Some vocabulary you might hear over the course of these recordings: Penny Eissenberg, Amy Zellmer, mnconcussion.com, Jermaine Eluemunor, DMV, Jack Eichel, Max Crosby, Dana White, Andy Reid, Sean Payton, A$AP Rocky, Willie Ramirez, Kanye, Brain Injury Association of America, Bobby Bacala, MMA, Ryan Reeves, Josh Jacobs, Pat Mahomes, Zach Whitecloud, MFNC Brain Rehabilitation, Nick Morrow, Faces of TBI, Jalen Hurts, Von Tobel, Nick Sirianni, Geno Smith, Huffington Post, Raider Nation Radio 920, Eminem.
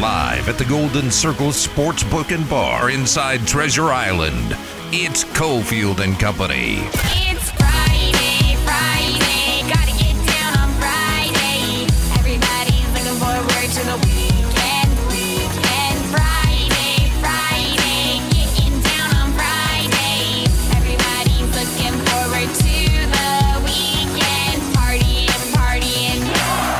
Live at the Golden Circle Sports Book and Bar inside Treasure Island. It's Cofield and Company. It's Friday, Friday. Gotta get down on Friday. Everybody's looking forward to the weekend, weekend. Friday, Friday. Getting down on Friday. Everybody's looking forward to the weekend. Partying, partying,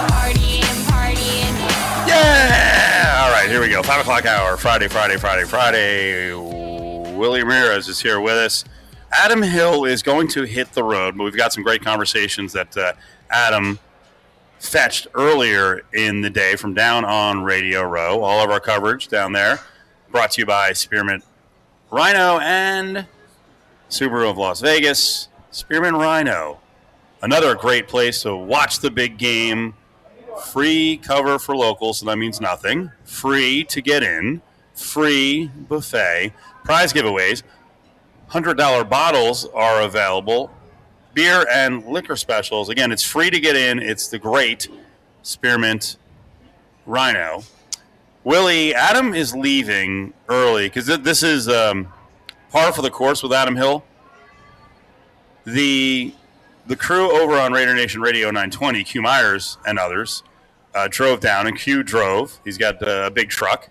partying, partying. Yeah! All right, here we go. 5 o'clock hour. Friday, Friday, Friday, Friday. Willie Ramirez is here with us. Adam Hill is going to hit the road, but we've got some great conversations that Adam fetched earlier in the day from down on Radio Row. All of our coverage down there brought to you by Spearmint Rhino and Subaru of Las Vegas. Spearmint Rhino, another great place to watch the big game. Free cover for locals, so that means nothing. Free to get in. Free buffet. Prize giveaways, $100 bottles are available, beer and liquor specials. Again, it's free to get in. It's the great Spearmint Rhino. Willie, Adam is leaving early because this is par for the course with Adam Hill. The crew over on Raider Nation Radio 920, Q Myers and others, drove down, and Q drove. He's got a big truck.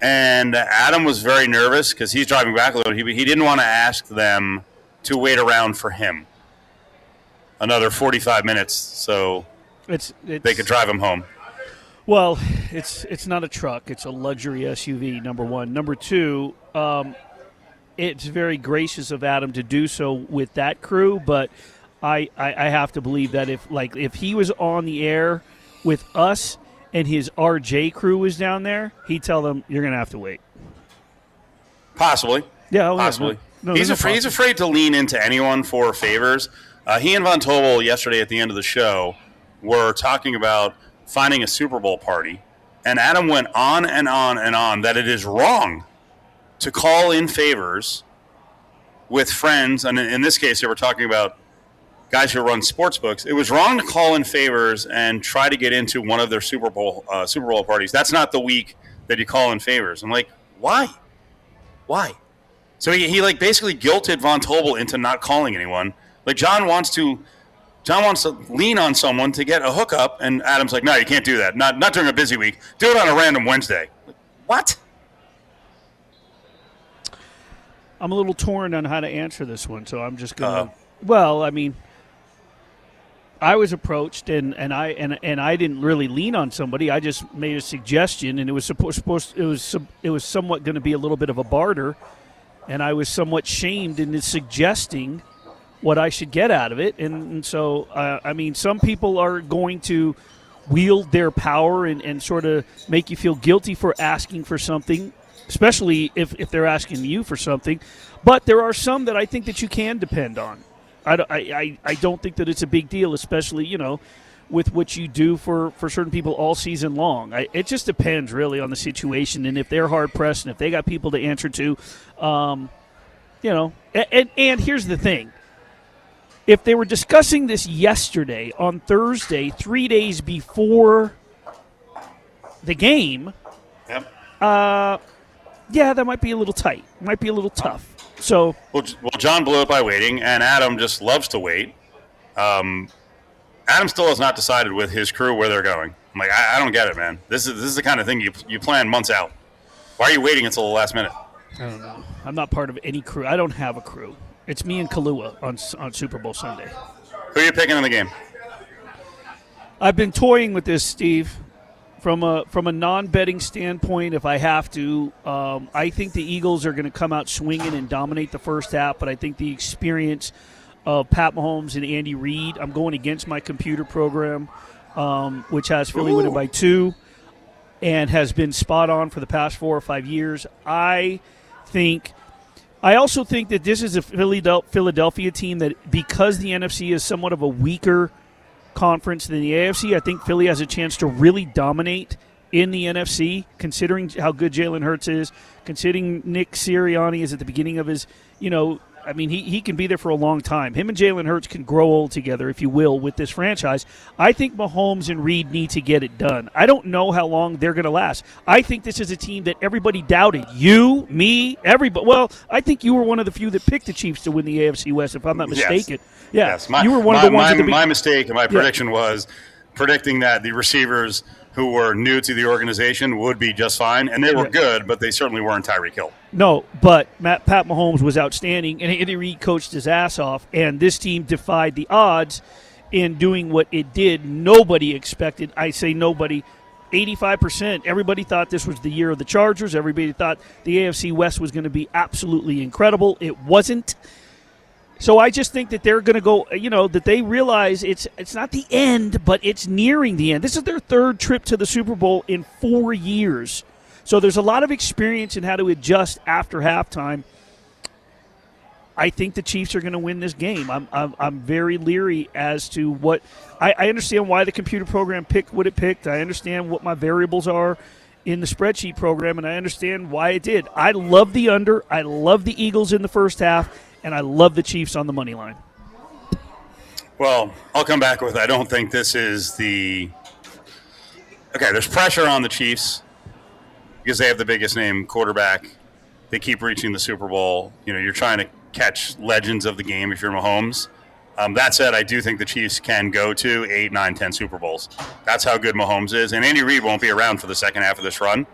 And Adam was very nervous because he's driving back a little. He didn't want to ask them to wait around for him another 45 minutes so they could drive him home. Well, it's not a truck. It's a luxury SUV, number one. Number two, it's very gracious of Adam to do so with that crew, but I have to believe that if he was on the air with us and his RJ crew was down there, he'd tell them, you're going to have to wait. Possibly. Yeah, possibly. No, he's afraid to lean into anyone for favors. He and Von Tobel yesterday at the end of the show were talking about finding a Super Bowl party, and Adam went on and on and on that it is wrong to call in favors with friends. And in this case, they were talking about guys who run sports books. It was wrong to call in favors and try to get into one of their Super Bowl parties. That's not the week that you call in favors. I'm like, why? So he like basically guilted Von Tobel into not calling anyone. Like John wants to lean on someone to get a hookup, and Adam's like, no, you can't do that. Not during a busy week. Do it on a random Wednesday. Like, what? I'm a little torn on how to answer this one, so I'm just gonna. Well, I mean, I was approached, and I didn't really lean on somebody. I just made a suggestion, and it was somewhat going to be a little bit of a barter, and I was somewhat shamed in suggesting what I should get out of it. And so, I mean, some people are going to wield their power and sort of make you feel guilty for asking for something, especially if they're asking you for something. But there are some that I think that you can depend on. I don't think that it's a big deal, especially, you know, with what you do for certain people all season long. It just depends, really, on the situation and if they're hard-pressed and if they got people to answer to, you know. And here's the thing. If they were discussing this yesterday on Thursday, 3 days before the game, yep. Yeah, that might be a little tight. Might be a little tough. So well, John blew it by waiting, and Adam just loves to wait. Adam still has not decided with his crew where they're going. I'm like, I don't get it, man. This is the kind of thing you plan months out. Why are you waiting until the last minute? I don't know. I'm not part of any crew. I don't have a crew. It's me and Kahlua on Super Bowl Sunday. Who are you picking in the game? I've been toying with this, Steve. From a non-betting standpoint, if I have to, I think the Eagles are going to come out swinging and dominate the first half, but I think the experience of Pat Mahomes and Andy Reid, I'm going against my computer program, which has Philly winning by 2 and has been spot on for the past 4 or 5 years. I also think that this is a Philadelphia team that, because the NFC is somewhat of a weaker conference than the AFC, I think Philly has a chance to really dominate in the NFC, considering how good Jalen Hurts is, considering Nick Sirianni is at the beginning of his, you know, I mean, he can be there for a long time. Him and Jalen Hurts can grow old together, if you will, with this franchise. I think Mahomes and Reid need to get it done. I don't know how long they're going to last. I think this is a team that everybody doubted. You, me, everybody. Well, I think you were one of the few that picked the Chiefs to win the AFC West, if I'm not mistaken. Yes. Yeah. Yes. You were one of the ones. My mistake and my prediction was predicting that the receivers who were new to the organization would be just fine, and they were good, but they certainly weren't Tyreek Hill. No, but Pat Mahomes was outstanding, and Andy Reid coached his ass off, and this team defied the odds in doing what it did. Nobody expected, I say nobody, 85%. Everybody thought this was the year of the Chargers. Everybody thought the AFC West was going to be absolutely incredible. It wasn't. So I just think that they're going to go, you know, that they realize it's not the end, but it's nearing the end. This is their third trip to the Super Bowl in 4 years. So there's a lot of experience in how to adjust after halftime. I think the Chiefs are going to win this game. I'm very leery as to what I understand why the computer program picked what it picked. I understand what my variables are in the spreadsheet program, and I understand why it did. I love the under. I love the Eagles in the first half. And I love the Chiefs on the money line. Well, I'll come back with I don't think this is the – okay, there's pressure on the Chiefs because they have the biggest name quarterback. They keep reaching the Super Bowl. You know, you're trying to catch legends of the game if you're Mahomes. That said, I do think the Chiefs can go to 8, 9, 10 Super Bowls. That's how good Mahomes is. And Andy Reid won't be around for the second half of this run.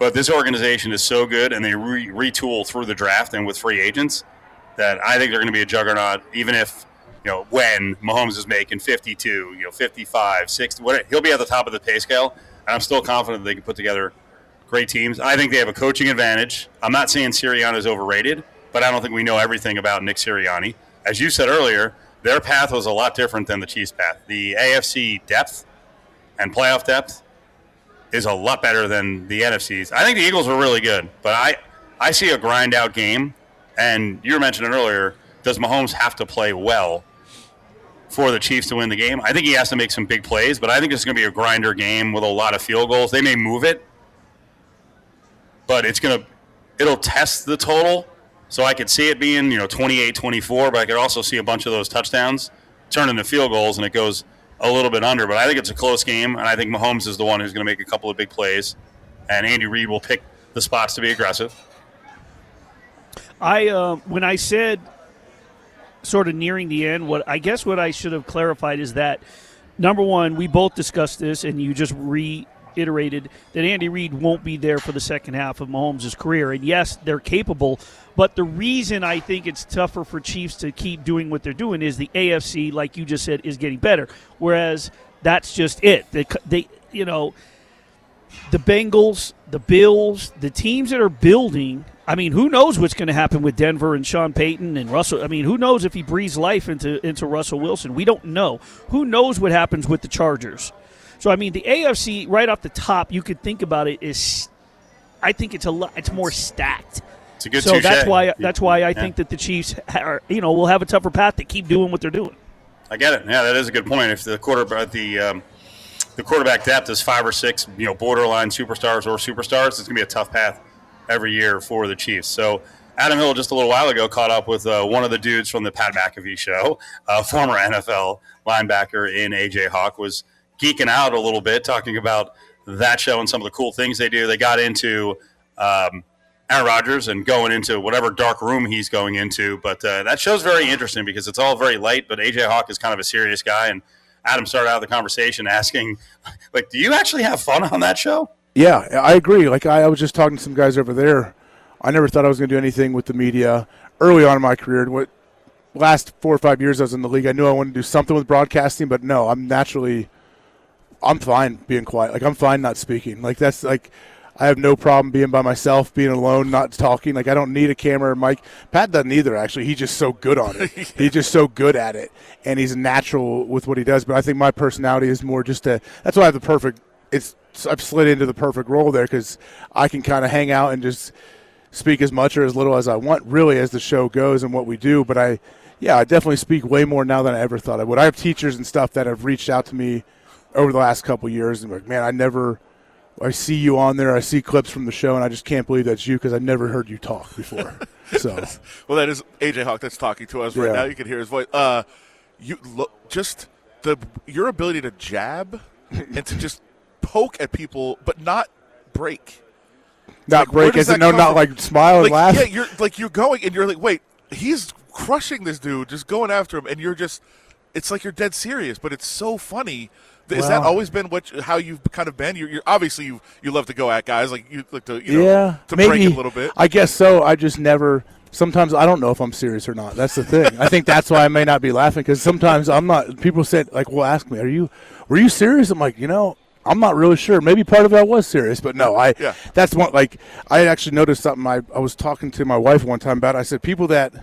But this organization is so good, and they retool through the draft and with free agents – that I think they're going to be a juggernaut, even if, you know, when Mahomes is making 52, you know, 55, 60, whatever, he'll be at the top of the pay scale, and I'm still confident they can put together great teams. I think they have a coaching advantage. I'm not saying Sirianni is overrated, but I don't think we know everything about Nick Sirianni. As you said earlier, their path was a lot different than the Chiefs' path. The AFC depth and playoff depth is a lot better than the NFC's. I think the Eagles were really good, but I see a grind-out game. And you were mentioning earlier, does Mahomes have to play well for the Chiefs to win the game? I think he has to make some big plays, but I think it's going to be a grinder game with a lot of field goals. They may move it, but it'll test the total. So I could see it being, you know, 28-24, but I could also see a bunch of those touchdowns turn into field goals, and it goes a little bit under. But I think it's a close game, and I think Mahomes is the one who's going to make a couple of big plays, and Andy Reid will pick the spots to be aggressive. When I said sort of nearing the end, what I should have clarified is that, number one, we both discussed this, and you just reiterated that Andy Reid won't be there for the second half of Mahomes' career. And, yes, they're capable, but the reason I think it's tougher for Chiefs to keep doing what they're doing is the AFC, like you just said, is getting better, whereas that's just it. They you know, the Bengals, the Bills, the teams that are building – I mean, who knows what's going to happen with Denver and Sean Payton and Russell? I mean, who knows if he breathes life into Russell Wilson? We don't know. Who knows what happens with the Chargers? So, I mean, the AFC, right off the top, you could think about it, is I think it's more stacked. It's a good touche. So that's why I think that the Chiefs are, you know, will have a tougher path to keep doing what they're doing. I get it. Yeah, that is a good point. If the quarterback depth is 5 or 6, you know, borderline superstars or superstars, it's going to be a tough path every year for the Chiefs. So Adam Hill just a little while ago caught up with one of the dudes from the Pat McAfee show, former NFL linebacker in AJ Hawk, was geeking out a little bit, talking about that show and some of the cool things they do. They got into Aaron Rodgers and going into whatever dark room he's going into. But that show's very interesting because it's all very light, but AJ Hawk is kind of a serious guy. And Adam started out the conversation asking, like, do you actually have fun on that show? Yeah, I agree. Like, I was just talking to some guys over there. I never thought I was going to do anything with the media early on in my career. What last 4 or 5 years I was in the league, I knew I wanted to do something with broadcasting, but no, I'm fine being quiet. Like, I'm fine not speaking. Like, that's, like, I have no problem being by myself, being alone, not talking. Like, I don't need a camera or mic. Pat doesn't either, actually. He's just so good on it. He's just so good at it, and he's natural with what he does. But I think my personality is more just that's why I have the perfect – I've slid into the perfect role there because I can kind of hang out and just speak as much or as little as I want, really, as the show goes and what we do. But I definitely speak way more now than I ever thought I would. I have teachers and stuff that have reached out to me over the last couple of years and like, man, I never I see you on there. I see clips from the show, and I just can't believe that's you because I've never heard you talk before. So, well, that is AJ Hawk that's talking to us right now. You can hear his voice. You look, just your ability to jab and to just poke at people, but not break. Not like, break, isn't no, not from? Like smile and like, laugh. Yeah, you're like you're going, and you're like, wait, he's crushing this dude, just going after him, and you're just, it's like you're dead serious, but it's so funny. Is that always been how you've kind of been? You're obviously you love to go at guys, like you like to to maybe, break it a little bit. I guess so. I just never. Sometimes I don't know if I'm serious or not. That's the thing. I think that's why I may not be laughing because sometimes I'm not. People said like, "Well, ask me, were you serious?" I'm like, I'm not really sure. Maybe part of that was serious, but no. That's one. Like I actually noticed something. I was talking to my wife one time about it. I said people that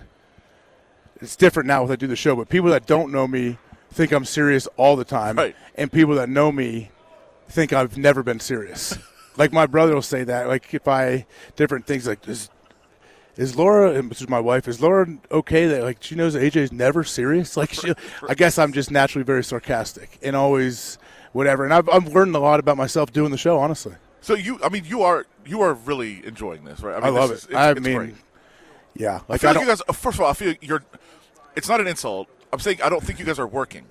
it's different now when I do the show, but people that don't know me think I'm serious all the time, right. And people that know me think I've never been serious. Like my brother will say that. Like if I different things like this. Is Laura, and this is my wife, is Laura okay that, like, she knows AJ's never serious? Like, I guess I'm just naturally very sarcastic and always whatever. And I've learned a lot about myself doing the show, honestly. So, you are really enjoying this, right? I mean, I love it. It's great. Yeah. Like, I feel like you guys, first of all, I feel like it's not an insult. I'm saying I don't think you guys are working.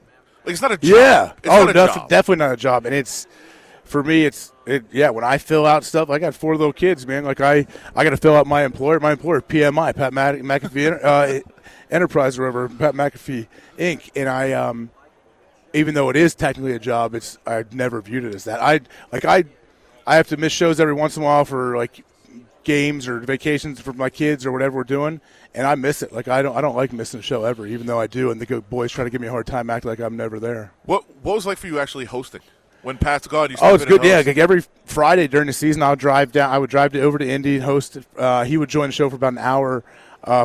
Like, it's not a job. Yeah. Definitely not a job. And it's, for me, when I fill out stuff, I got 4 little kids, man. Like, I got to fill out my employer. My employer, PMI, Pat McAfee Enterprise, or whatever, Pat McAfee, Inc. And I, even though it is technically a job, I never viewed it as that. I have to miss shows every once in a while for, like, games or vacations for my kids or whatever we're doing, and I miss it. Like, I don't like missing a show ever, even though I do. And the good boys try to give me a hard time, act like I'm never there. What was it like for you actually hosting? When Pat's gone, you step in and host. Oh, it's good, yeah. Like every Friday during the season, I would drive over to Indy and host. He would join the show for about an hour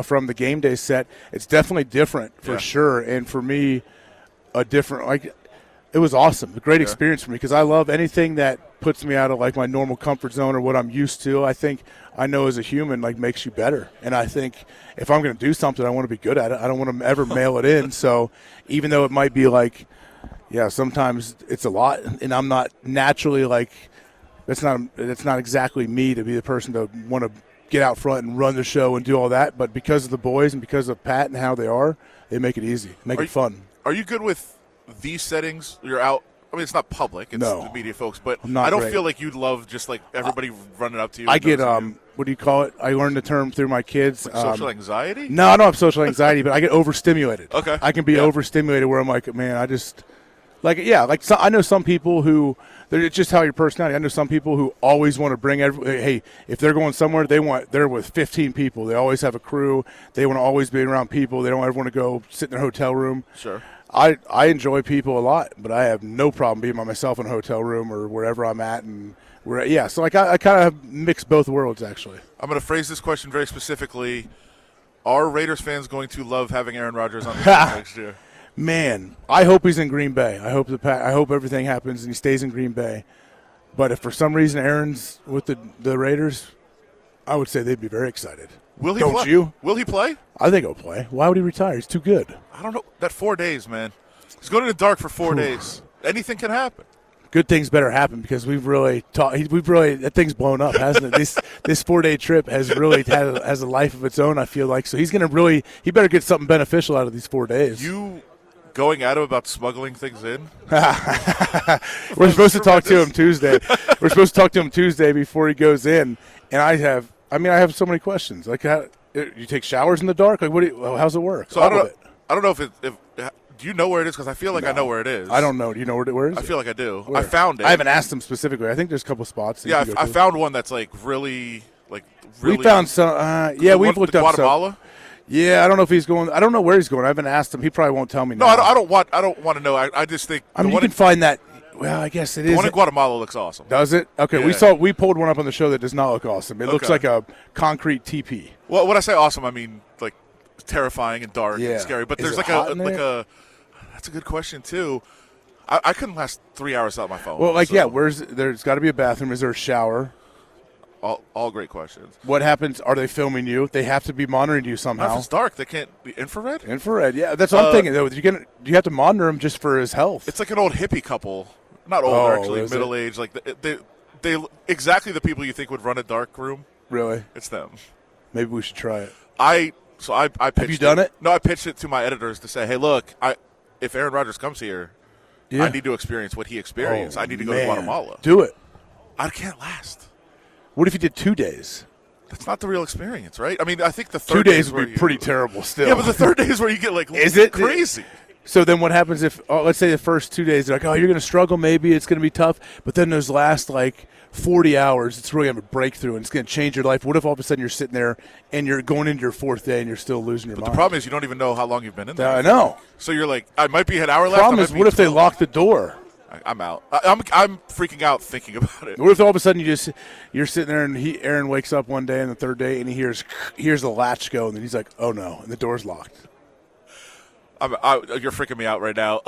from the game day set. It's definitely different for sure, and for me, it was awesome. A great experience for me because I love anything that puts me out of like my normal comfort zone or what I'm used to. I think I know as a human like makes you better, and I think if I'm going to do something, I want to be good at it. I don't want to ever mail it in. So even though it might be like. Yeah, sometimes it's a lot, and I'm not naturally like that's not exactly me to be the person to want to get out front and run the show and do all that. But because of the boys and because of Pat and how they are, they make it easy, fun. Are you good with these settings? You're out. I mean, it's not public. It's the media folks, but I don't feel like you'd love just like everybody running up to you. I get what do you call it? I learned the term through my kids. Like social anxiety? No, I don't have social anxiety, but I get overstimulated. Okay, I can be overstimulated where I'm like, man, I just. Like, yeah, like so, I know some people who – it's just how your personality. I know some people who always want to bring – hey, if they're going somewhere, they're with 15 people. They always have a crew. They want to always be around people. They don't ever want to go sit in their hotel room. Sure. I enjoy people a lot, but I have no problem being by myself in a hotel room or wherever I'm at. So, like, I kind of mix both worlds, actually. I'm going to phrase this question very specifically. Are Raiders fans going to love having Aaron Rodgers on the show next year? Man, I hope he's in Green Bay. I hope everything happens and he stays in Green Bay. But if for some reason Aaron's with the Raiders, I would say they'd be very excited. Will he Don't play? You? Will he play? I think he'll play. Why would he retire? He's too good. I don't know. That 4 days, man. He's going to the dark for 4 days. Anything can happen. Good things better happen because that thing's blown up, hasn't it? This 4-day trip has really has a life of its own, I feel like. So he's going to he better get something beneficial out of these 4 days. You going at him about smuggling things in? We're supposed to talk to him Tuesday. We're supposed to talk to him Tuesday before he goes in. And I have so many questions. Like, how, you take showers in the dark? Like, how's it work? So I don't know if do you know where it is? Because I feel like I know where it is. I don't know. Do you know where it is? I feel like I do. Where? I found it. I haven't asked him specifically. I think there's a couple spots. Yeah, I found one that's like really, We found some. We've looked up Guatemala. Some. Yeah, I don't know if he's going. I don't know where he's going. I haven't asked him. He probably won't tell me. No, I don't want to know. I just think. I mean, you can find that. Well, I guess it is. The one in Guatemala looks awesome. Does it? Okay, yeah. We pulled one up on the show that does not look awesome. It looks like a concrete teepee. Well, when I say awesome, I mean like terrifying and dark and scary. But there's That's a good question too. I couldn't last 3 hours without my phone. Well, there's got to be a bathroom. Is there a shower? All great questions. What happens? Are they filming you? They have to be monitoring you somehow. If it's dark, they can't be infrared? Infrared, yeah. That's what I'm thinking, though. You have to monitor him just for his health. It's like an old hippie couple. Not old, actually. Middle-aged. Like, they They exactly the people you think would run a dark room. Really? It's them. Maybe we should try it. I pitched. Have you done it? No, I pitched it to my editors to say, hey, look, if Aaron Rodgers comes here, I need to experience what he experienced. I need to go to Guatemala. Do it. I can't last. What if you did 2 days? That's not the real experience, right? I mean, I think the third 2 days would be pretty terrible still. Yeah, but the third day is where you get like is it crazy? So then what happens if, let's say the first 2 days, they're like, oh, you're going to struggle maybe, it's going to be tough. But then those last, 40 hours, it's really going to have a breakthrough, and it's going to change your life. What if all of a sudden you're sitting there, and you're going into your fourth day, and you're still losing your mind? But the problem is you don't even know how long you've been in there. I know. So you're like, I might be an hour left. The problem is what if they lock the door? I'm out. I'm freaking out thinking about it. What if all of a sudden you're sitting there, and Aaron wakes up one day and the third day, and he hears the latch go, and then he's like, oh, no, and the door's locked. You're freaking me out right now.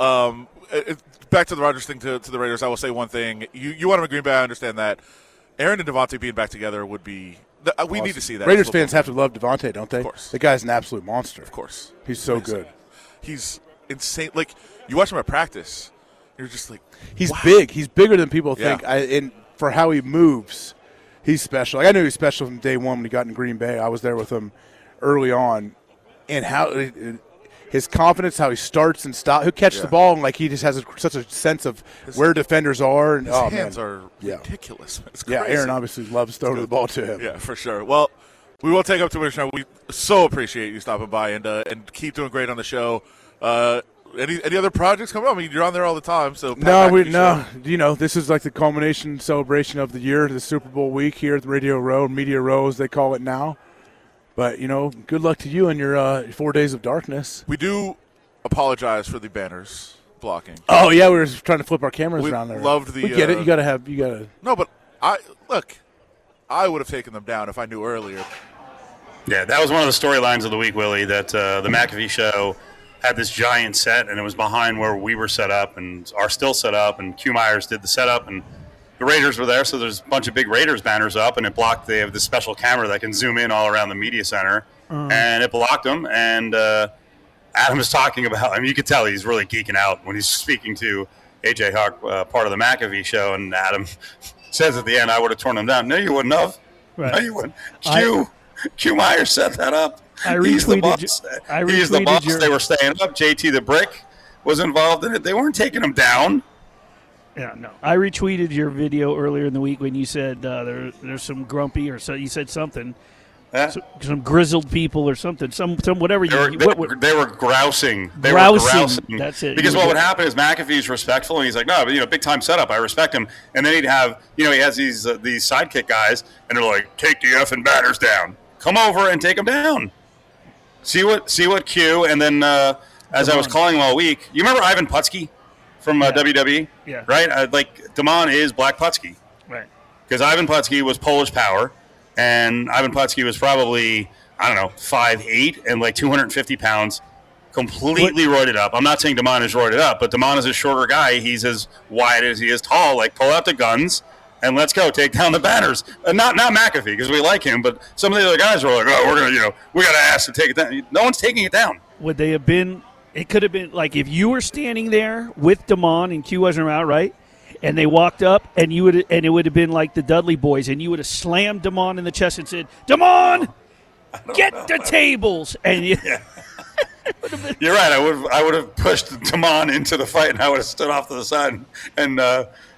Back to the Rodgers thing to the Raiders, I will say one thing. You want him in Green Bay, I understand that. Aaron and Devontae being back together would be – we need to see that. Raiders fans have to love Devontae, don't they? Of course. The guy's an absolute monster. Of course. He's so good. He's insane. Like, you watch him at practice, you're just like, he's big. He's bigger than people think. And for how he moves, he's special. Like, I knew he was special from day one when he got in Green Bay. I was there with him early on. And how – his confidence, how he starts and stops. He'll catch the ball, and he just has such a sense of where defenders are. And, his hands are ridiculous. It's crazy. Yeah, Aaron obviously loves throwing the ball to him. Yeah, for sure. Well, we won't take up too much time. We so appreciate you stopping by and keep doing great on the show. Any other projects coming up? I mean, you're on there all the time. So this is the culmination celebration of the year, the Super Bowl week here at the Radio Row, Media Row as they call it now. But, good luck to you and your 4 days of darkness. We do apologize for the banners blocking. Oh, yeah, we were just trying to flip our cameras around there. Loved the. We get it. You got to have. No, but I would have taken them down if I knew earlier. Yeah, that was one of the storylines of the week, Willie, that the McAfee show had this giant set, and it was behind where we were set up and are still set up, and Q Myers did the setup, and the Raiders were there, so there's a bunch of big Raiders banners up, and it blocked. They have this special camera that can zoom in all around the media center, and it blocked them. And Adam is talking about – I mean, you could tell he's really geeking out when he's speaking to AJ Hawk, part of the McAfee show, and Adam says at the end, I would have torn him down. No, you wouldn't have. Right. No, you wouldn't. Q Meyer set that up. He's the boss. He's the boss. They were staying up. JT the Brick was involved in it. They weren't taking him down. Yeah, no. I retweeted your video earlier in the week when you said there's some grumpy or so. You said something, some grizzled people or something, some whatever. They were grousing. They were grousing. That's it. Because what would happen is McAfee's respectful, and he's like, no, but big time setup. I respect him. And then he'd have, he has these sidekick guys, and they're like, take the effing batters down. Come over and take them down. See what Q. And then as I was calling him all week, you remember Ivan Putski? From WWE, yeah, right? Damon is Black Putski, right? Because Ivan Putski was Polish power, and Ivan Putski was probably 5'8" and 250 pounds, completely roided up. I'm not saying Damon is roided up, but Damon is a shorter guy. He's as wide as he is tall. Pull out the guns and let's go take down the banners. Not McAfee because we like him, but some of the other guys were like, oh, we're gonna, we gotta ask to take it down. No one's taking it down. Would they have been? It could have been if you were standing there with Damon and Q wasn't around, right? And they walked up, and it would have been like the Dudley Boys, and you would have slammed Damon in the chest and said, "Damon, get the tables!" And you're right. I would have pushed Damon into the fight, and I would have stood off to the side and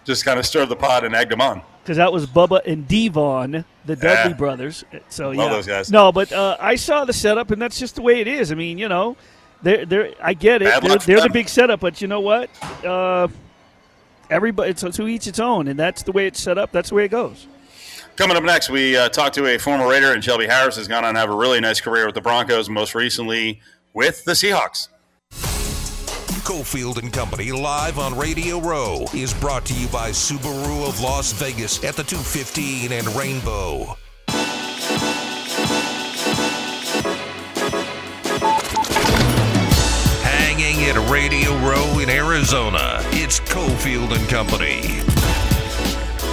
just kind of stirred the pot and egged him on. Because that was Bubba and Devon, the Dudley brothers. So love those guys. No, but I saw the setup, and that's just the way it is. I mean, I get it. They're the big setup, but you know what? Everybody, it's who eats its own, and that's the way it's set up. That's the way it goes. Coming up next, we talk to a former Raider, and Shelby Harris has gone on to have a really nice career with the Broncos, most recently with the Seahawks. Cofield and Company live on Radio Row is brought to you by Subaru of Las Vegas at the 215 and Rainbow. At Radio Row in Arizona, it's Cofield and Company.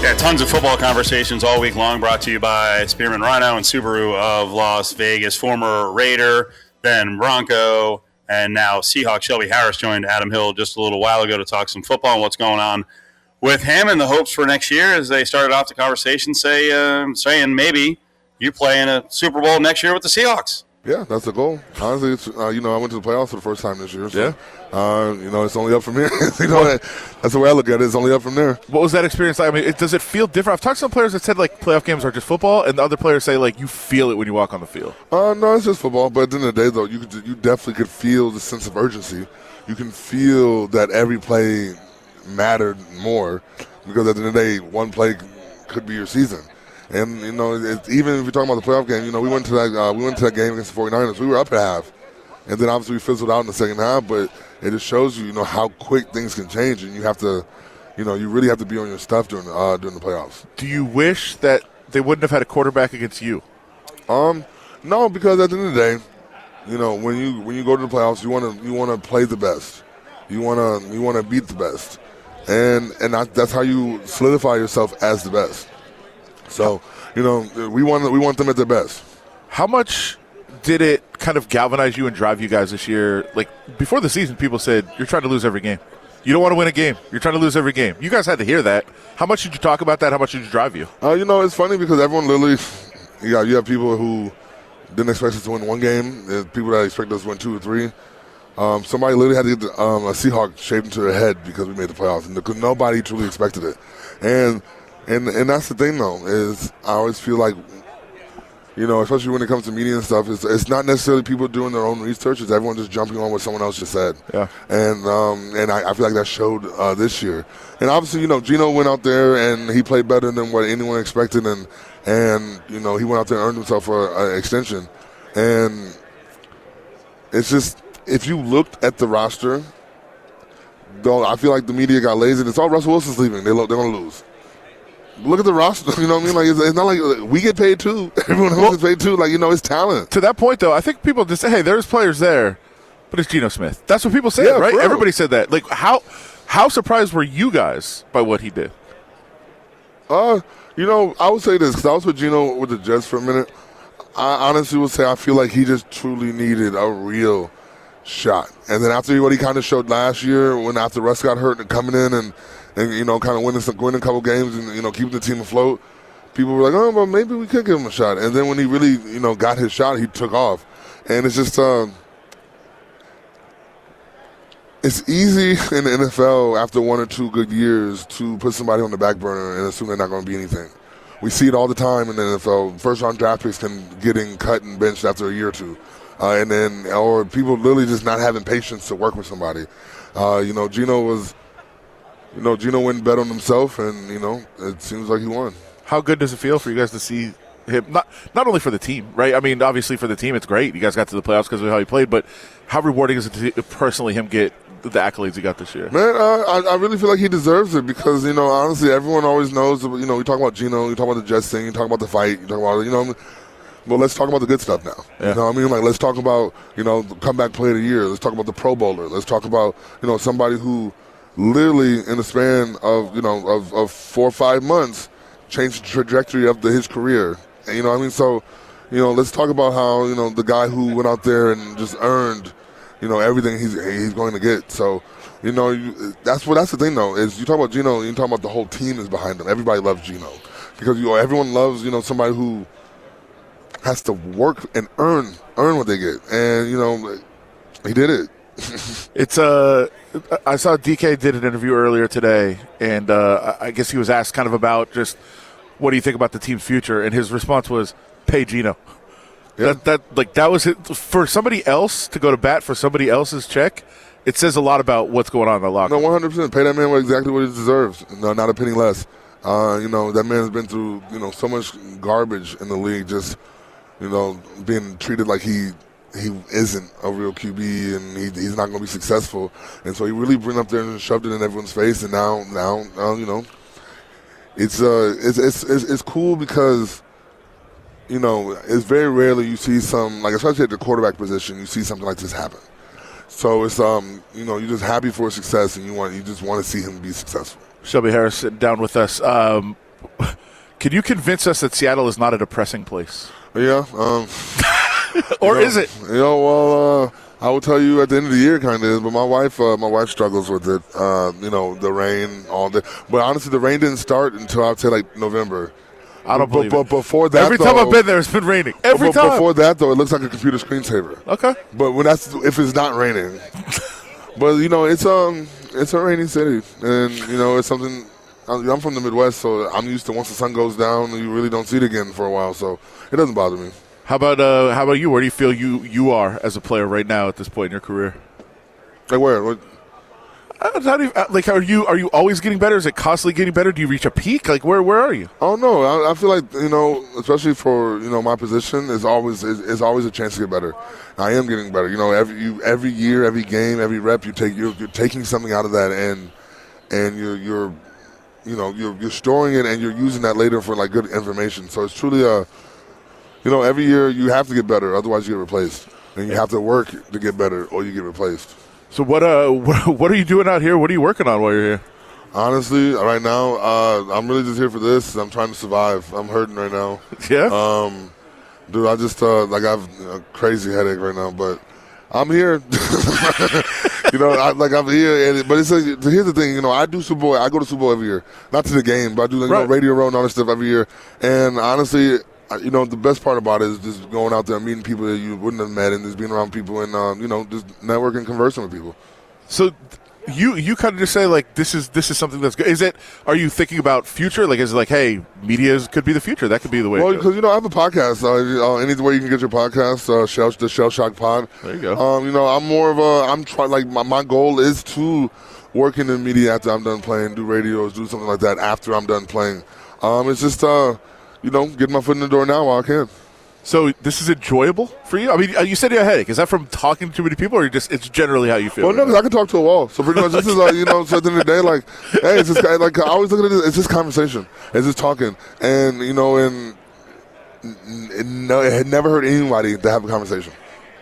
Yeah, tons of football conversations all week long, brought to you by Spearmint Rhino and Subaru of Las Vegas. Former Raider, then Bronco, and now Seahawk Shelby Harris joined Adam Hill just a little while ago to talk some football and what's going on with him and the hopes for next year, as they started off the conversation saying maybe you play in a Super Bowl next year with the Seahawks. Yeah, that's the goal. Honestly, it's, I went to the playoffs for the first time this year. So, yeah. It's only up from here. That's the way I look at it. It's only up from there. What was that experience like? I mean, does it feel different? I've talked to some players that said, like, playoff games are just football, and the other players say, like, you feel it when you walk on the field. No, it's just football. But at the end of the day, though, you definitely could feel the sense of urgency. You can feel that every play mattered more because at the end of the day, one play could be your season. And, even if you're talking about the playoff game, we went to that game against the 49ers. We were up at half. And then, obviously, we fizzled out in the second half. But it just shows you, how quick things can change. And you have to, you really have to be on your stuff during the playoffs. Do you wish that they wouldn't have had a quarterback against you? No, because at the end of the day, when you go to the playoffs, you want to play the best. You want to beat the best. And that's how you solidify yourself as the best. So, we want them at their best. How much did it kind of galvanize you and drive you guys this year? Like, before the season, people said, you're trying to lose every game. You don't want to win a game. You're trying to lose every game. You guys had to hear that. How much did you talk about that? How much did it drive you? It's funny because everyone literally, you have people who didn't expect us to win one game. There's people that expect us to win two or three. Somebody literally had to get a Seahawk shaved into their head because we made the playoffs. And nobody truly expected it. And that's the thing, though, is I always feel like, especially when it comes to media and stuff, it's not necessarily people doing their own research. It's everyone just jumping on what someone else just said. Yeah. And I feel like that showed this year. And obviously, Geno went out there and he played better than what anyone expected. And he went out there and earned himself an extension. And it's just, if you looked at the roster, though, I feel like the media got lazy. It's all Russell Wilson's leaving. They're going to lose. Look at the roster, you know what I mean? Like, it's not like we get paid too. Everyone else gets paid too. Like, it's talent. To that point, though, I think people just say, hey, there's players there, but it's Geno Smith. That's what people say, right? Bro. Everybody said that. Like, how surprised were you guys by what he did? I would say this, because I was with Geno with the Jets for a minute. I honestly would say I feel like he just truly needed a real shot. And then after what he kind of showed last year, after Russ got hurt and coming in and kind of winning a couple games and, keeping the team afloat, people were like, oh, well, maybe we could give him a shot. And then when he really, got his shot, he took off. And it's just it's easy in the NFL after one or two good years to put somebody on the back burner and assume they're not going to be anything. We see it all the time in the NFL. First-round draft picks getting cut and benched after a year or two. Or people literally just not having patience to work with somebody. Geno was... Geno went and bet on himself, and, it seems like he won. How good does it feel for you guys to see him? Not only for the team, right? I mean, obviously for the team, it's great. You guys got to the playoffs because of how he played, but how rewarding is it to personally him get the accolades he got this year? Man, I really feel like he deserves it because, honestly, everyone always knows, we talk about Geno, you talk about the Jets thing, you talk about the fight, you talk about, but let's talk about the good stuff now. Yeah. You know what I mean? Like, let's talk about, the comeback player of the year. Let's talk about the Pro Bowler. Let's talk about, somebody who – literally in the span of 4 or 5 months, changed the trajectory of his career. And, So, let's talk about how the guy who went out there and just earned, everything he's going to get. So, that's the thing though is you talk about Geno, you talk about the whole team is behind him. Everybody loves Geno because everyone loves somebody who has to work and earn what they get. And he did it. I saw DK did an interview earlier today, and I guess he was asked kind of about just what do you think about the team's future, and his response was, "Pay Geno." Yeah. That was it. For somebody else to go to bat for somebody else's check, it says a lot about what's going on in the locker. No, 100%. Pay that man exactly what he deserves. No, not a penny less. That man's been through so much garbage in the league, just being treated like he isn't a real QB, and he's not going to be successful. And so he really went up there and shoved it in everyone's face. And now it's cool because it's very rarely you see some, like, especially at the quarterback position, you see something like this happen. So it's you're just happy for success, and you just want to see him be successful. Shelby Harris sitting down with us. Can you convince us that Seattle is not a depressing place? Yeah. Or is it? I will tell you at the end of the year kind of is, but my wife struggles with it. The rain all day. But honestly, the rain didn't start until I'd say like November. I don't believe it. Before that, every time I've been there, it's been raining. Every time. Before that, though, it looks like a computer screensaver. Okay. But if it's not raining. But it's a rainy city, and it's something. I'm from the Midwest, so I'm used to once the sun goes down, you really don't see it again for a while. So it doesn't bother me. How about you? Where do you feel you are as a player right now at this point in your career? Like where? What? Are you always getting better? Is it constantly getting better? Do you reach a peak? Like where are you? Oh no, I feel like especially for my position, is always a chance to get better. I am getting better. Every year, every game, every rep you take, you're taking something out of that, and you're storing it and you're using that later for like good information. So it's truly every year you have to get better, otherwise you get replaced, and you have to work to get better or you get replaced. So what are you doing out here? What are you working on while you're here? Honestly, right now, I'm really just here for this. I'm trying to survive. I'm hurting right now. Yeah? Dude, I just I have a crazy headache right now, but I'm here. I'm here. But here's the thing. I do Super Bowl. I go to Super Bowl every year. Not to the game, but I do Radio Row and all this stuff every year. And honestly, the best part about it is just going out there and meeting people that you wouldn't have met and just being around people and, just networking and conversing with people. So you kind of just say, like, this is something that's good. Are you thinking about future? Like, is it like, hey, media could be the future. That could be the way. Well, because, I have a podcast. Any way you can get your podcast, the Shell Shock Pod. There you go. I'm more of a – I'm trying – like, my goal is to work in the media after I'm done playing, do radios, do something like that after I'm done playing. It's just – get my foot in the door now while I can. So this is enjoyable for you? I mean, you said you had a headache. Is that from talking to too many people, or just it's generally how you feel? Well, no, because I can talk to a wall. So pretty much this is like, so at the end of the day, like, hey, it's just like I always look at it. It's just conversation. It's just talking, and it had never hurt anybody to have a conversation.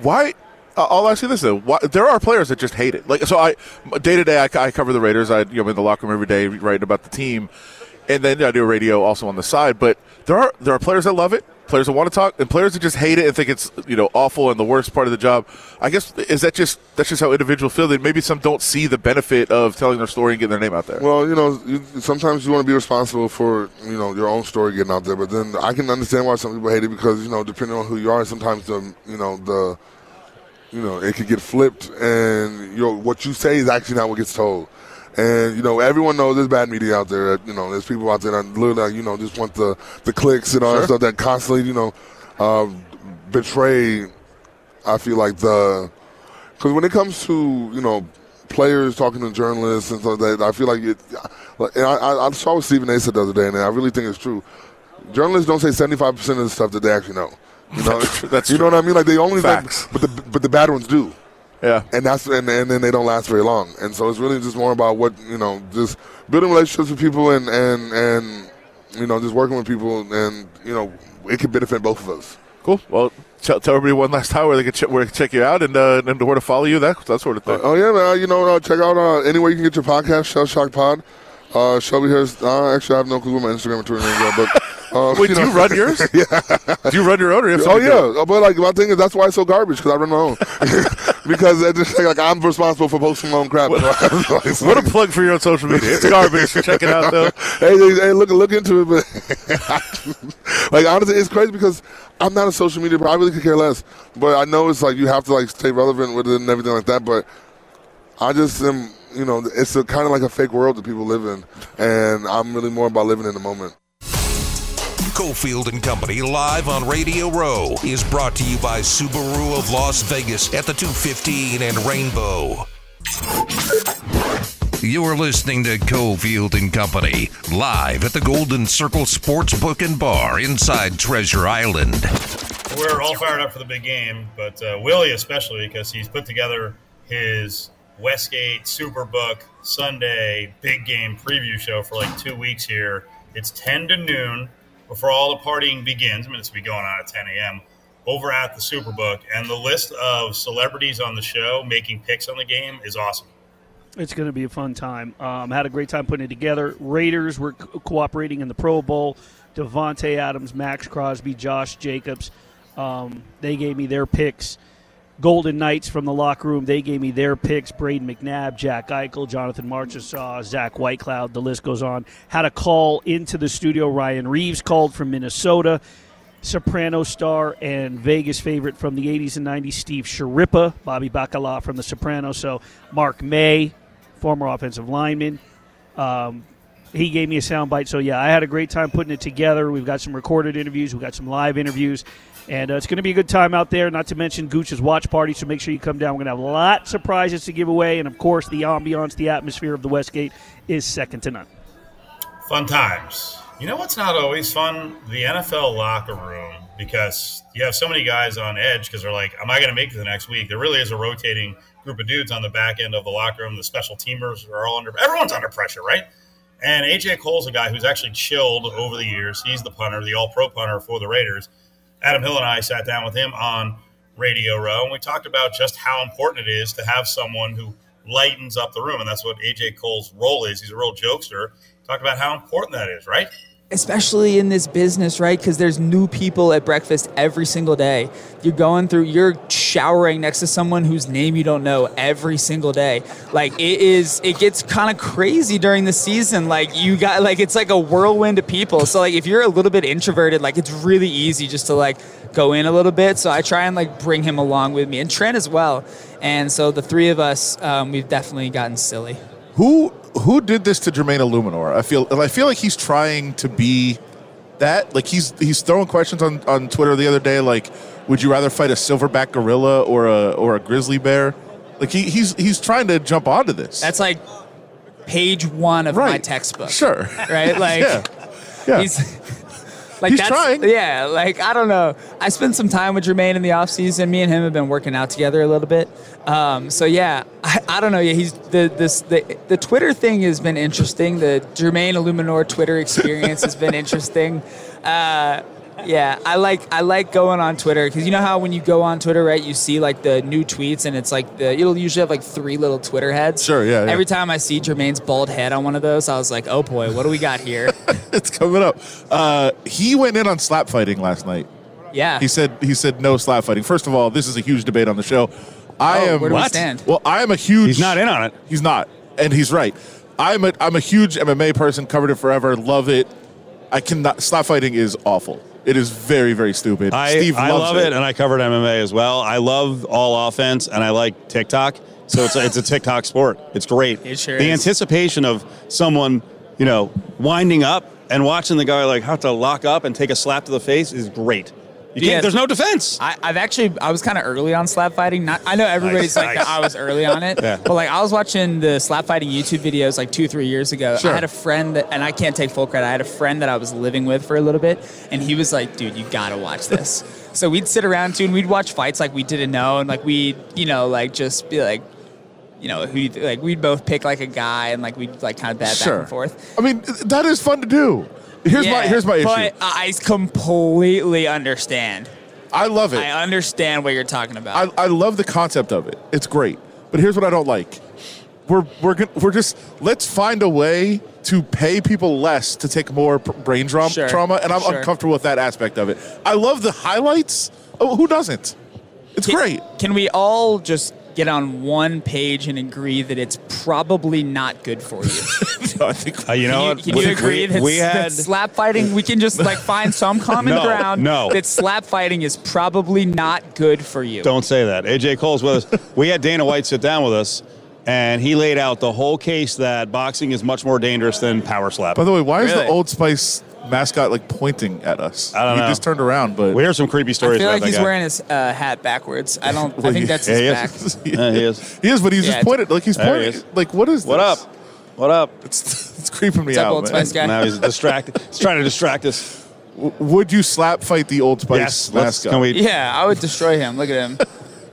Why? I'll ask you this though: there are players that just hate it. Like, so I day to day, I cover the Raiders. I'm in the locker room every day, writing about the team. And then I do radio also on the side, but there are players that love it, players that want to talk, and players that just hate it and think it's awful and the worst part of the job. I guess that's just how individuals feel. That maybe some don't see the benefit of telling their story and getting their name out there. Well, sometimes you want to be responsible for your own story getting out there, but then I can understand why some people hate it because depending on who you are, sometimes it could get flipped and what you say is actually not what gets told. And, everyone knows there's bad media out there. There's people out there that literally, just want the clicks and all that stuff that constantly, betray, I feel like, because when it comes to, players talking to journalists and stuff like that, I feel like I saw what Stephen A. said the other day, and I really think it's true. Journalists don't say 75% of the stuff that they actually know. That's true. You know what I mean? Like, they only facts. But the bad ones do. Yeah, and then they don't last very long, and so it's really just more about what just building relationships with people and just working with people, and it could benefit both of us. Cool. Well, tell everybody one last time where they can check you out and where to follow you, that sort of thing. Oh yeah, man. Check out any way you can get your podcast, Shell Shock Pod. Shelby Harris. Actually, I have no clue what my Instagram and Twitter names are, but. Wait, do you run yours? Yeah. Do you run your own? Or you have but like my thing is that's why it's so garbage because I run my own. Because I just like I'm responsible for posting my own crap. What a plug for your own social media! It's garbage. Check it out though. Hey, look into it. But like honestly, it's crazy because I'm not a social media. But I really could care less. But I know it's like you have to like stay relevant with it and everything like that. But I just am. It's kind of like a fake world that people live in, and I'm really more about living in the moment. Cofield and Company live on Radio Row is brought to you by Subaru of Las Vegas at the 215 and Rainbow. You're listening to Cofield and Company live at the Golden Circle Sports Book and Bar inside Treasure Island. We're all fired up for the big game, but Willie especially because he's put together his Westgate Superbook Sunday big game preview show for like 2 weeks here. It's 10 to noon. Before all the partying begins, I mean, it's going to be going on at 10 a.m., over at the Superbook. And the list of celebrities on the show making picks on the game is awesome. It's going to be a fun time. Had a great time putting it together. Raiders were cooperating in the Pro Bowl. Devontae Adams, Max Crosby, Josh Jacobs. They gave me their picks. Golden Knights from the locker room. They gave me their picks: Braden McNabb, Jack Eichel, Jonathan Marchessault, Zach Whitecloud. The list goes on. Had a call into the studio. Ryan Reeves called from Minnesota. Soprano star and Vegas favorite from the 80s and 90s, Steve Sciarippa, Bobby Bacala from The Sopranos. So Mark May, former offensive lineman, he gave me a soundbite. So, yeah, I had a great time putting it together. We've got some recorded interviews. We've got some live interviews. And it's going to be a good time out there, not to mention Gooch's watch party, so make sure you come down. We're going to have lots of prizes to give away. And, of course, the ambiance, the atmosphere of the Westgate is second to none. Fun times. You know what's not always fun? The NFL locker room, because you have so many guys on edge because they're like, am I going to make it to the next week? There really is a rotating group of dudes on the back end of the locker room. The special teamers are all everyone's under pressure, right? And AJ Cole's a guy who's actually chilled over the years. He's the punter, the all-pro punter for the Raiders. Adam Hill and I sat down with him on Radio Row, and we talked about just how important it is to have someone who lightens up the room, and that's what AJ Cole's role is. He's a real jokester. Talk about how important that is, right? Especially in this business, right? Because there's new people at breakfast every single day. You're showering next to someone whose name you don't know every single day. Like, it gets kind of crazy during the season. Like, it's like a whirlwind of people. So, like, if you're a little bit introverted, like, it's really easy just to, like, go in a little bit. So I try and, like, bring him along with me. And Trent as well. And so the three of us, we've definitely gotten silly. Who did this to Jermaine Eluemunor? I feel like he's trying to be that. Like he's throwing questions on Twitter the other day, like, would you rather fight a silverback gorilla or a grizzly bear? Like he's trying to jump onto this. That's like page one of my textbook. Sure. Right? Like yeah. He's trying. Yeah, like, I don't know. I spent some time with Jermaine in the offseason. Me and him have been working out together a little bit. So, yeah, I don't know. Yeah, he's the Twitter thing has been interesting. The Jermaine Eluemunor Twitter experience has been interesting. Yeah, I like going on Twitter because you know how when you go on Twitter, right, you see, like, the new tweets, and it's like it'll usually have, like, three little Twitter heads. Sure, yeah. Every time I see Jermaine's bald head on one of those, I was like, oh, boy, what do we got here? It's coming up. He went in on slap fighting last night. Yeah. He said no slap fighting. First of all, this is a huge debate on the show. Where do we stand? Well, I am a huge... He's not in on it. He's not, and he's right. I'm a huge MMA person, covered it forever, love it. I cannot... Slap fighting is awful. It is very, very stupid. I love it, and I covered MMA as well. I love all offense, and I like TikTok. So it's a TikTok sport. It's great. It sure is. The anticipation of someone, you know, winding up and watching the guy, like, have to lock up and take a slap to the face is great. There's no defense. I was kind of early on slap fighting. I know everybody's nice. I was early on it. Yeah. But, like, I was watching the slap fighting YouTube videos, like, 2-3 years ago. Sure. I had a friend that, and I can't take full credit, I had a friend that I was living with for a little bit, and he was like, dude, you got to watch this. So we'd sit around, too, and we'd watch fights like we didn't know, and, like, we'd, you know, like, just be like, you know, who, like, we'd both pick, like, a guy, and, like, we'd, like, kind of bat back and forth. I mean, that is fun to do. Here's my issue. But I completely understand. I love it. I understand what you're talking about. I love the concept of it. It's great. But here's what I don't like. We're just, let's find a way to pay people less to take more brain trauma, and I'm uncomfortable with that aspect of it. I love the highlights. Oh, who doesn't? It's great. Can we all just get on one page and agree that it's probably not good for you? No, I think you know. Can you agree that slap fighting? We can just like find some common ground. No, that slap fighting is probably not good for you. Don't say that. AJ Cole's with us. We had Dana White sit down with us, and he laid out the whole case that boxing is much more dangerous than power slap. By the way, why is the Old Spice mascot like pointing at us? I don't know. He just turned around, but we hear some creepy stories. I feel like he's wearing his hat backwards. I don't. Well, I think that's his back. He is, but he's just pointed. Like he's pointing. He like what is? What this? Up? What up? It's creeping me out. Old Spice guy. Now he's distracted. He's trying to distract us. Would you slap fight the Old Spice mascot? Yeah, I would destroy him. Look at him.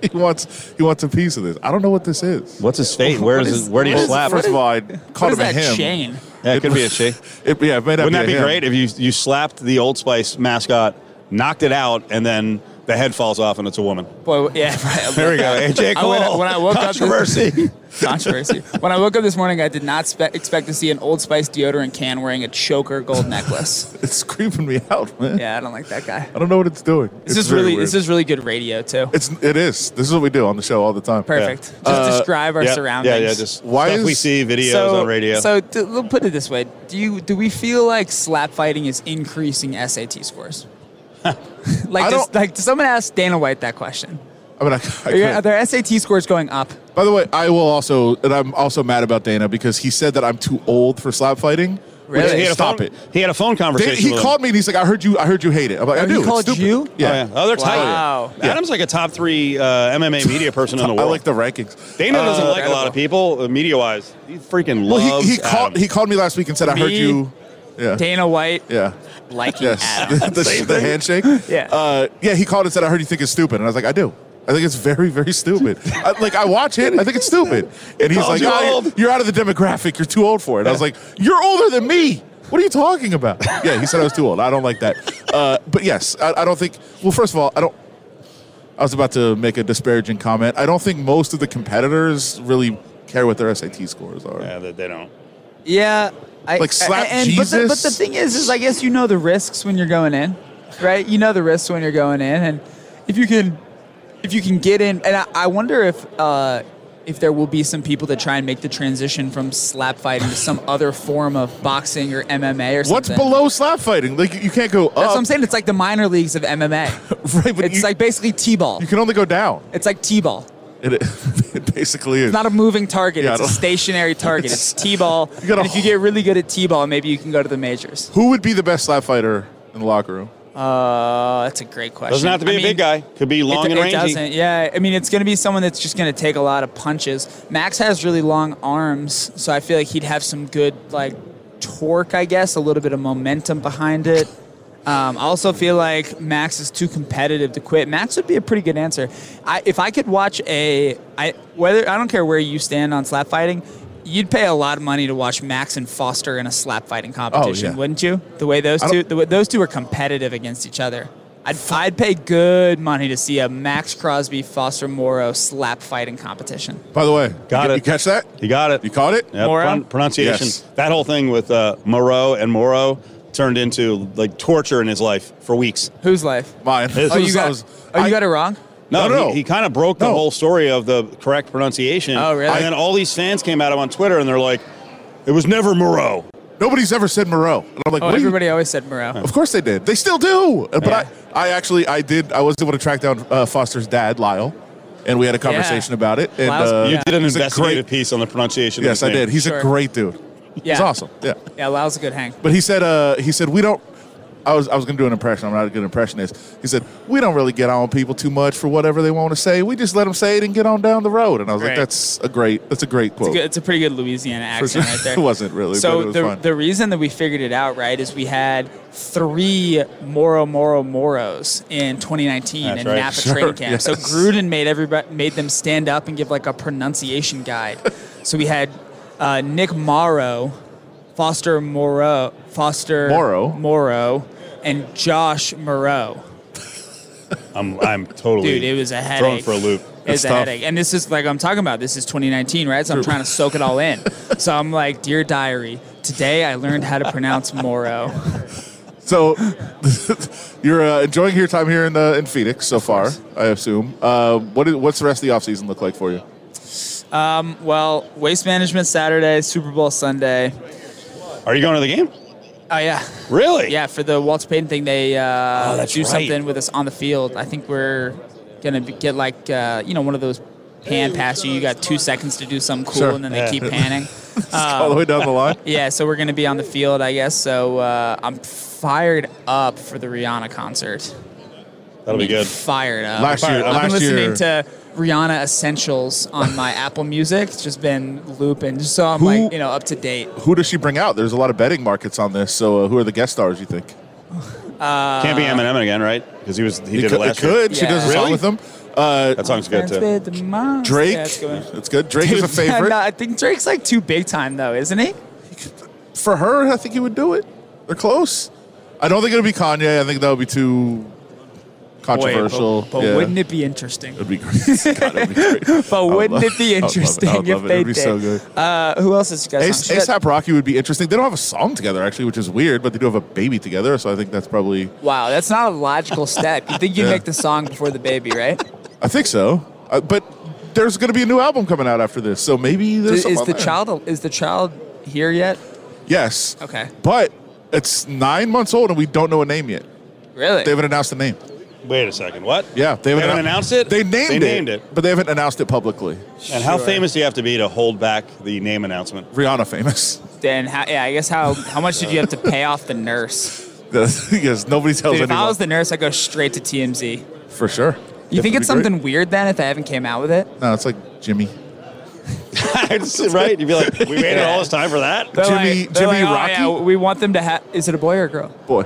He wants a piece of this. I don't know what this is. What's his fate? Where do you slap? First of all, I caught him a hymn. Chain? Yeah, it could be a shake. Yeah, it might not be a hymn. Wouldn't that be great if you slapped the Old Spice mascot, knocked it out, and then The head falls off and it's a woman. Boy, yeah. Right. There we go. AJ Cole. When I woke controversy. Up controversy. When I woke up this morning, I did not expect to see an Old Spice deodorant can wearing a choker gold necklace. It's creeping me out, man. Yeah, I don't like that guy. I don't know what it's doing. This is really good radio too. It is. This is what we do on the show all the time. Perfect. Yeah. Just describe our surroundings. Yeah. Just stuff we see, videos on radio. So we'll put it this way: do we feel like slap fighting is increasing SAT scores? Does someone ask Dana White that question? I mean, are their SAT scores going up? By the way, I'm also mad about Dana because he said that I'm too old for slap fighting. Really? He had a phone conversation. He called me and he's like, "I heard you hate it." I'm like, "I do." He called you? Yeah. Oh, they're tight. Wow. Adam's like a top 3 MMA media person in the world. I like the rankings. Dana doesn't like a lot of people media wise. He freaking loves. He called me last week and said, "I heard you." Yeah. Dana White. Yeah. Liking Adam. the handshake. Yeah. He called and said, "I heard you think it's stupid," and I was like, "I do. I think it's very, very stupid. I watch it. I think it's stupid." And he's like, "You're out of the demographic. You're too old for it." I was like, "You're older than me. What are you talking about?" Yeah, he said I was too old. I don't like that. But yes, I don't think. Well, first of all, I was about to make a disparaging comment. I don't think most of the competitors really care what their SAT scores are. Yeah, they don't. Yeah. Jesus. But the thing is I guess you know the risks when you're going in, right? You know the risks when you're going in, and if you can get in, and I wonder if there will be some people that try and make the transition from slap fighting to some other form of boxing or MMA or something. What's below slap fighting? Like you can't go up. That's what I'm saying. It's like the minor leagues of MMA. Right, but it's like basically T-ball. You can only go down. It's like T-ball. It basically is. It's not a moving target. Yeah, it's a stationary target. It's T-ball. And if you get really good at T-ball, maybe you can go to the majors. Who would be the best slap fighter in the locker room? That's a great question. Doesn't have to be a big guy. Could be long and rangy. It doesn't. Yeah, I mean, it's going to be someone that's just going to take a lot of punches. Max has really long arms, so I feel like he'd have some good torque, I guess, a little bit of momentum behind it. I also feel like Max is too competitive to quit. Max would be a pretty good answer. I don't care where you stand on slap fighting, you'd pay a lot of money to watch Max and Foster in a slap fighting competition, wouldn't you? The way those two are competitive against each other. I'd pay good money to see a Max Crosby, Foster Moreau slap fighting competition. By the way, you catch that? You got it. You caught it? Yep. Moreau? Pronunciation. Yes. That whole thing with Moreau and Moreau turned into torture in his life for weeks. Whose life? Mine. You got it wrong? No. He kind of broke the whole story of the correct pronunciation. Oh, really? And then all these fans came at him on Twitter, and they're like, "It was never Moreau. Nobody's ever said Moreau." And I'm like, everybody always said Moreau. Of course they did. They still do. But yeah. I was able to track down Foster's dad, Lyle. And we had a conversation about it. And you did an investigative piece on the pronunciation. Yes, I did. He's a great dude. Yeah. It's awesome. Yeah. Yeah, Lyle's a good hang. But he said we don't. I was going to do an impression. I'm not a good impressionist. He said, "We don't really get on people too much for whatever they want to say. We just let them say it and get on down the road." And I was like, that's a great quote. It's a pretty good Louisiana accent right there. It wasn't really, but it was fun. The reason that we figured it out, right, is we had 3 Moros in 2019 in Napa training camp. Yes. So Gruden made them stand up and give a pronunciation guide. So we had Nick Morrow, Foster Moreau, and Josh Moreau. I'm totally dude. It was a headache. Thrown for a loop. It's a headache, and this is I'm talking about. This is 2019, right? So I'm trying to soak it all in. So I'm like, "Dear diary, today I learned how to pronounce Moreau." So you're enjoying your time here in Phoenix so far, I assume. What's the rest of the offseason look like for you? Well, Waste Management Saturday, Super Bowl Sunday. Are you going to the game? Oh, yeah. Really? Yeah, for the Walter Payton thing, they do something with us on the field. I think we're going to get one of those pan passes. You got 2 seconds to do something cool, and then they keep panning. All the way down the line? Yeah, so we're going to be on the field, I guess. So I'm fired up for the Rihanna concert. That'll be good. Fired up. I've been listening to Rihanna Essentials on my Apple Music. It's just been looping, just so I'm up to date. Who does she bring out? There's a lot of betting markets on this. So who are the guest stars? You think? Can't be Eminem again, right? Because he did it last year. It could. Yeah. She does a song with him. That song's good too. Drake. Yeah, it's good. Drake is a favorite. No, I think Drake's too big time though, isn't he? For her, I think he would do it. They're close. I don't think it'll be Kanye. I think that would be too. controversial. But wouldn't it be interesting? It'd be great. God, it'd be great. But wouldn't it be interesting if they did? So good. Who else is guys? A$AP Rocky would be interesting. They don't have a song together actually, which is weird, but they do have a baby together, so I think that's probably. Wow, that's not a logical step. You think you'd make the song before the baby, right? I think so, but there's going to be a new album coming out after this, so maybe there's. Is the child here yet? Yes. Okay. But it's 9 months old, and we don't know a name yet. Really? They haven't announced a name. Wait a second. What? Yeah, they haven't announced it. They named it, but they haven't announced it publicly. And how famous do you have to be to hold back the name announcement? Rihanna famous. Then, I guess how much did you have to pay off the nurse? Because nobody tells anyone. If I was the nurse, I'd go straight to TMZ. For sure. You think it's something weird then if they haven't came out with it? No, it's like Jimmy. Right? You'd be like, we waited all this time for that? Jimmy Rocky? Oh, yeah, we want them to have... Is it a boy or a girl? Boy.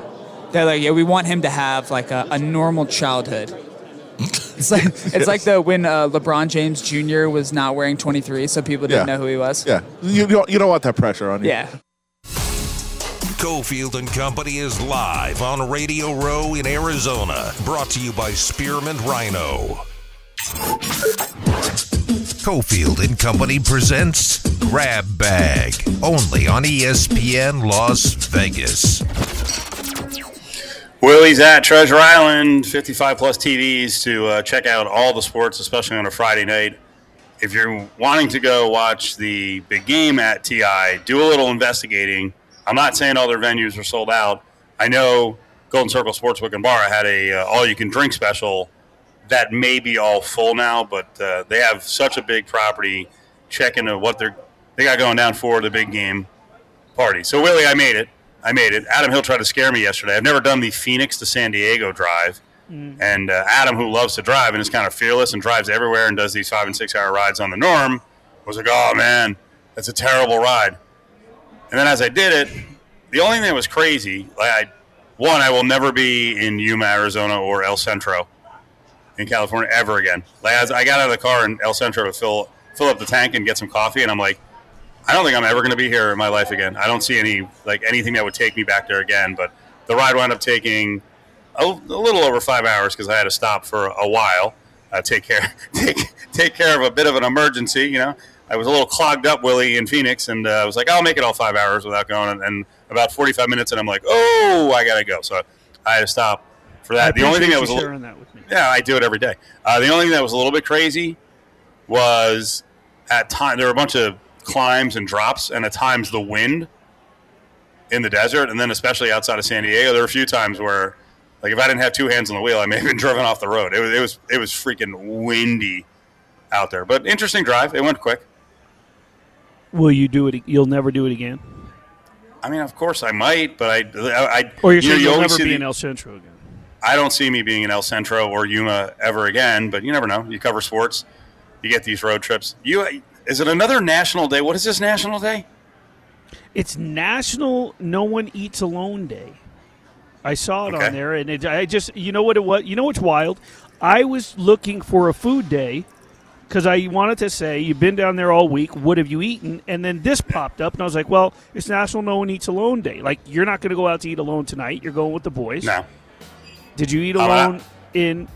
They're like, yeah, we want him to have like a normal childhood. It's like when LeBron James Jr. was not wearing 23, so people didn't know who he was. Yeah. You don't want that pressure on you. Yeah. Cofield and Company is live on Radio Row in Arizona. Brought to you by Spearmint Rhino. Cofield and Company presents Grab Bag, only on ESPN Las Vegas. Willie's at Treasure Island, 55-plus TVs to check out all the sports, especially on a Friday night. If you're wanting to go watch the big game at TI, do a little investigating. I'm not saying all their venues are sold out. I know Golden Circle Sports Book and Bar had a all-you-can-drink special that may be all full now, but they have such a big property. Check into what they got going down for the big game party. So, Willie, I made it. Adam Hill tried to scare me yesterday. I've never done the Phoenix to San Diego drive. Mm. And Adam, who loves to drive and is kind of fearless and drives everywhere and does these 5- and 6-hour rides on the norm, was like, oh, man, that's a terrible ride. And then as I did it, the only thing that was crazy, I will never be in Yuma, Arizona, or El Centro in California ever again. As I got out of the car in El Centro to fill up the tank and get some coffee, and I'm like, I don't think I'm ever going to be here in my life again. I don't see anything that would take me back there again. But the ride wound up taking a little over 5 hours because I had to stop for a while, take care of a bit of an emergency, you know. I was a little clogged up, Willie, in Phoenix, and I was like, I'll make it all 5 hours without going, and about 45 minutes, and I'm like, oh, I got to go. So I had to stop for that. The only thing that was sharing that with me. Yeah, I do it every day. The only thing that was a little bit crazy was at times there were a bunch of climbs and drops, and at times the wind in the desert, and then especially outside of San Diego, there were a few times where, like, if I didn't have two hands on the wheel, I may have been driven off the road. It was freaking windy out there, but interesting drive. It went quick. Will you do it? You'll never do it again. I mean, of course I might, but I or you're saying you'll never be in El Centro again. I don't see me being in El Centro or Yuma ever again. But you never know. You cover sports. You get these road trips. Is it another national day? What is this national day? It's National No One Eats Alone Day. I saw it on there, and I just what it was. You know what's wild? I was looking for a food day. Because I wanted to say, you've been down there all week, what have you eaten? And then this popped up, and I was like, well, it's National No One Eats Alone Day. Like, you're not going to go out to eat alone tonight. You're going with the boys. No. Did you eat alone in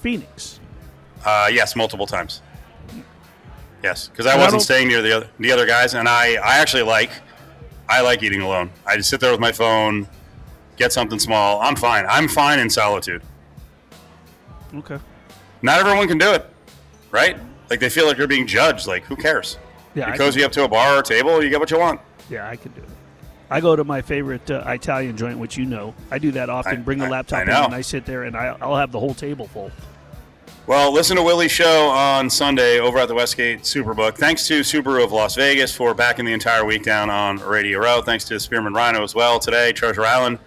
Phoenix? Yes, multiple times. Yes, because I wasn't staying near the other guys, and I actually like eating alone. I just sit there with my phone, get something small. I'm fine. I'm fine in solitude. Okay. Not everyone can do it, right? Like, they feel like you're being judged. Like, who cares? Yeah, you cozy up to a bar or a table, you get what you want. Yeah, I can do it. I go to my favorite Italian joint, which you know. I do that often. Bring the laptop in, and I sit there, and I'll have the whole table full. Well, listen to Willie's show on Sunday over at the Westgate Superbook. Thanks to Subaru of Las Vegas for backing the entire week down on Radio Row. Thanks to Spearmint Rhino as well today. Treasure Island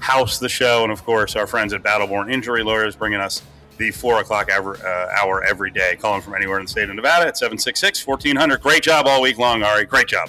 house the show. And, of course, our friends at Battleborn Injury Lawyers bringing us the 4 o'clock hour every day. Calling from anywhere in the state of Nevada at 766-1400. Great job all week long, Ari. Great job.